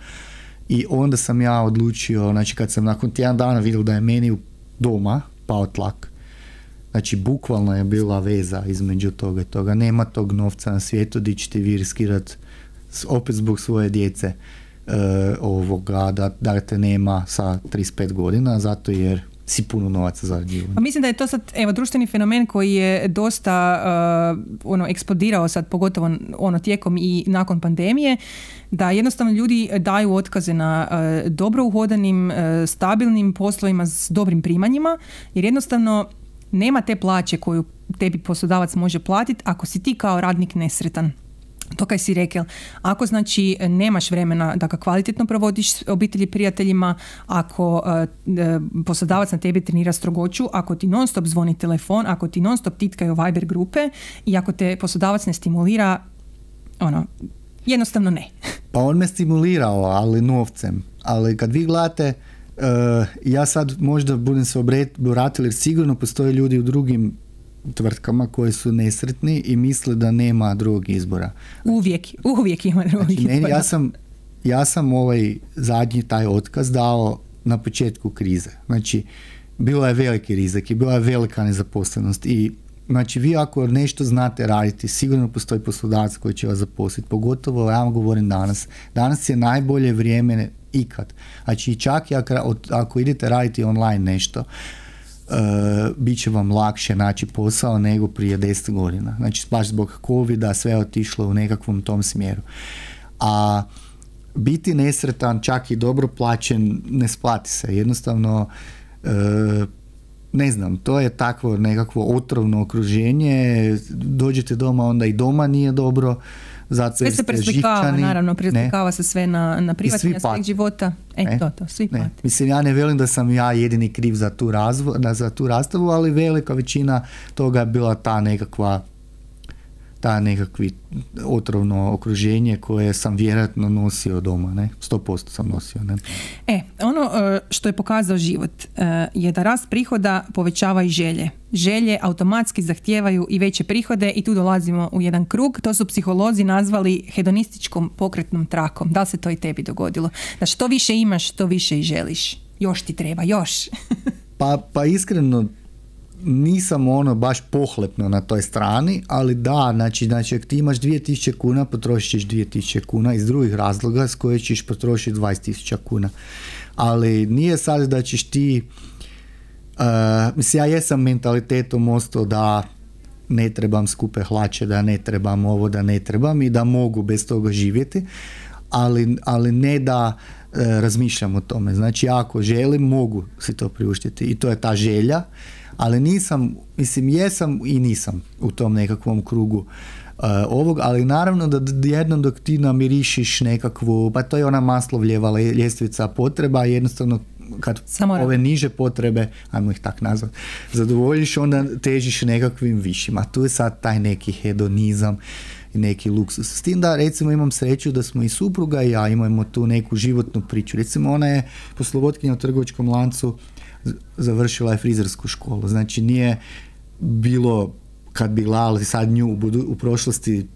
I onda sam ja odlučio, znači kad sam nakon tjedan dana vidio da je meni doma pao tlak, znači bukvalno je bila veza između toga i toga, nema tog novca na svijetu di ćete vi riskirati opet zbog svoje djece ovoga, da te nema sa 35 godina, zato jer si puno novaca zaradio. Pa mislim da je to sad, evo, društveni fenomen koji je dosta eksplodirao sad, pogotovo tijekom i nakon pandemije, da jednostavno ljudi daju otkaze na dobro uhodanim, stabilnim poslovima s dobrim primanjima, jer jednostavno nema te plaće koju tebi poslodavac može platiti ako si ti kao radnik nesretan. To kaj si rekel. Ako znači nemaš vremena da ga kvalitetno provodiš s obitelji, prijateljima, ako poslodavac na tebi trenira strogoću, ako ti non stop zvoni telefon, ako ti non stop titkaju Viber grupe i ako te poslodavac ne stimulira, jednostavno ne. Pa on me stimulirao, ali novcem. Ali kad vi gledate, ja sad možda budem se obratili, jer sigurno postoje ljudi u drugim tvrtkama koji su nesretni i misle da nema drugog izbora. Uvijek ima drugog izbora. Ja sam ovaj zadnji taj otkaz dao na početku krize. Znači, bilo je veliki rizik i bila je velika nezaposlenost. I znači, vi ako nešto znate raditi, sigurno postoji poslodavac koji će vas zaposliti. Pogotovo, ja vam govorim danas. Danas je najbolje vrijeme ikad. Znači, čak i ako idete raditi online nešto, bit će vam lakše naći posao nego prije 10 godina. Znači, baš zbog COVID-a sve je otišlo u nekakvom tom smjeru. A biti nesretan, čak i dobro plaćen, ne splati se. Jednostavno, ne znam, to je takvo nekakvo otrovno okruženje. Dođete doma, onda i doma nije dobro. Zato sve se preslikava, naravno, preslikava se sve na privatni aspekt života. Svi pati. Mislim, ja ne velim da sam ja jedini kriv za tu rastavu, ali velika većina toga je bila ta nekakvi otrovno okruženje koje sam vjerojatno nosio doma, ne? 100% sam nosio, ne? Ono što je pokazao život je da rast prihoda povećava i želje. Želje automatski zahtijevaju i veće prihode i tu dolazimo u jedan krug. To su psiholozi nazvali hedonističkom pokretnom trakom. Da li se to i tebi dogodilo? Da što više imaš, to više i želiš. Još ti treba, još. Pa iskreno, nisam baš pohlepno na toj strani, ali da, znači ako ti imaš 2000 kuna, potrošit ćeš 2000 kuna iz drugih razloga s koje ćeš potrošiti 20.000 kuna. Ali nije sad da ćeš ti, mislim, ja jesam mentalitetom ostao da ne trebam skupe hlače, da ne trebam ovo, da ne trebam i da mogu bez toga živjeti, ali ne da razmišljam o tome. Znači, ako želim, mogu si to priuštiti i to je ta želja. Ali nisam, mislim, jesam i nisam u tom nekakvom krugu ovog, ali naravno da jednom dok ti namirišiš nekakvu, pa to je ona Maslovljeva ljestvica potreba, jednostavno kad ove niže potrebe, ajmo ih tak nazvat, zadovoljiš, onda težiš nekakvim višima. Tu je sad taj neki hedonizam i neki luksus. S tim da, recimo, imam sreću da smo i supruga i ja imamo tu neku životnu priču. Recimo, ona je poslovodkinja u trgovačkom lancu, završila je frizersku školu. Znači, nije bilo, kad bi gledali sad nju u prošlosti,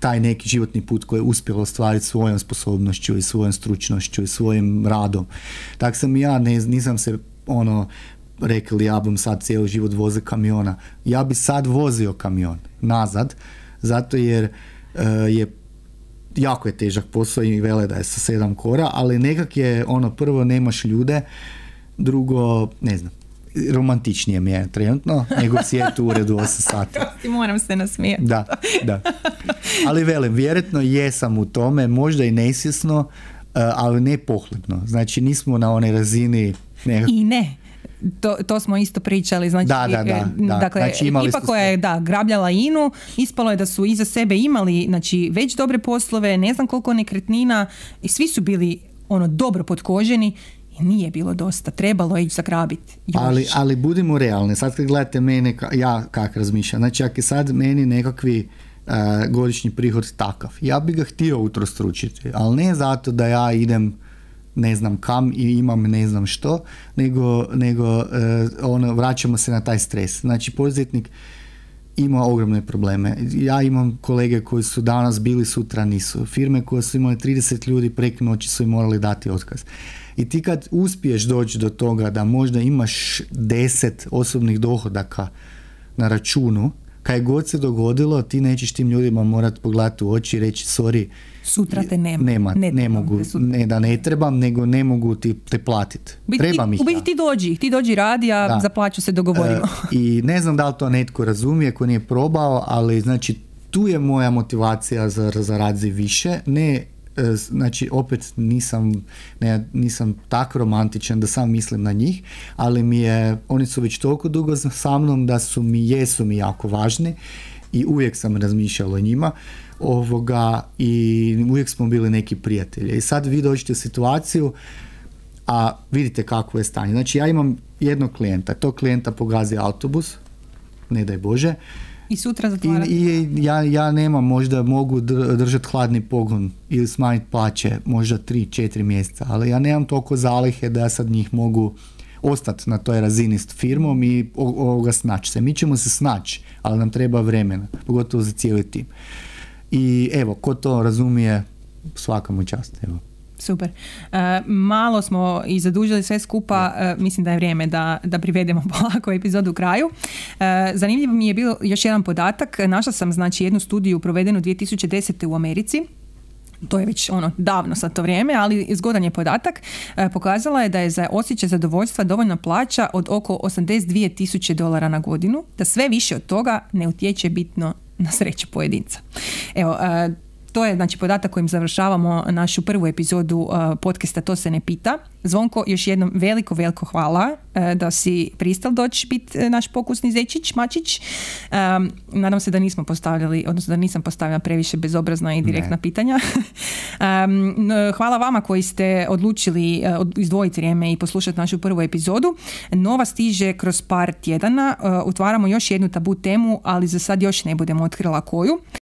taj neki životni put koji je uspjela ostvariti svojom sposobnošću i svojom stručnošću i svojim radom. Tako sam ja, nisam se rekli ja bom sad cijeli život vozio kamiona. Ja bi sad vozio kamion nazad, zato jer je jako je težak posao i vele da je sa 7 kora, ali nekak je ono, prvo nemaš ljude, drugo, ne znam, romantičnije mi je trenutno nego sjeti u uredu 8 sati. Prosti, moram se nasmijeti. Da, da. Ali velim, vjerojatno jesam u tome, možda i nesvjesno, ali ne pohlepno. Znači nismo na onoj razini... Nekak... I ne. To smo isto pričali, znači, da. Dakle, znači ekipa koja je grabljala INU, ispalo je da su iza sebe imali, znači, već dobre poslove, ne znam koliko nekretnina, i svi su bili ono dobro potkoženi i nije bilo dosta, trebalo je ići zagrabiti. Ali budimo realni, sad kad gledate mene, ja kak razmišljam, znači ako je sad meni nekakvi godišnji prihod takav, ja bi ga htio utrostručiti, ali ne zato da ja idem ne znam kam i imam ne znam što, nego ono, vraćamo se na taj stres. Znači, poduzetnik ima ogromne probleme. Ja imam kolege koji su danas bili, sutra nisu. Firme koje su imali 30 ljudi, preko noći su im morali dati otkaz. I ti kad uspiješ doći do toga da možda imaš 10 osobnih dohodaka na računu, kaj god se dogodilo, ti nećeš tim ljudima morati pogledati u oči i reći sorry, sutra te ne mogu, ne da ne trebam, nego ne mogu te platiti. Trebam ih. U biti ti dođi radi, a za plaću se dogovorimo. I ne znam da li to netko razumije ko nije probao, ali znači tu je moja motivacija za radi više. Ne, znači opet nisam tako romantičan da sam mislim na njih, ali mi je, oni su već toliko dugo sa mnom da su mi, jesu mi jako važni i uvijek sam razmišljala o njima. I uvijek smo bili neki prijatelji. I sad vi dođete u situaciju, a vidite kako je stanje. Znači ja imam jednog klijenta, tog klijenta pogazi autobus, ne daj Bože. I sutra zatvarati. Ja nemam, možda mogu držati hladni pogon ili smanjiti plaće, možda 3-4 mjeseca, ali ja nemam toliko zalihe da ja sad njih mogu ostati na toj razini s firmom i snaći se. Mi ćemo se snaći, ali nam treba vremena, pogotovo za cijeli tim. I evo, ko to razumije, svaka mu čast, evo. Super. Malo smo i zadužili sve skupa, mislim da je vrijeme da privedemo polako epizodu u kraju. Zanimljivo mi je bilo još jedan podatak, našla sam znači jednu studiju provedenu 2010. u Americi, to je već ono davno sad to vrijeme, ali zgodan je podatak, pokazala je da je za osjećaj zadovoljstva dovoljna plaća od oko $82,000 na godinu, da sve više od toga ne utječe bitno na sreću pojedinca. Evo, to je znači podatak kojim završavamo našu prvu epizodu podcasta To se ne pita. Zvonko, još jednom veliko hvala da si pristal doći biti naš pokusni zečić, mačić. Nadam se da nismo postavljali, odnosno da nisam postavila previše bezobrazna i direktna pitanja. Hvala vama koji ste odlučili izdvojiti vrijeme i poslušati našu prvu epizodu. Nova stiže kroz par tjedana. Otvaramo još jednu tabu temu, ali za sad još ne budem otkrila koju.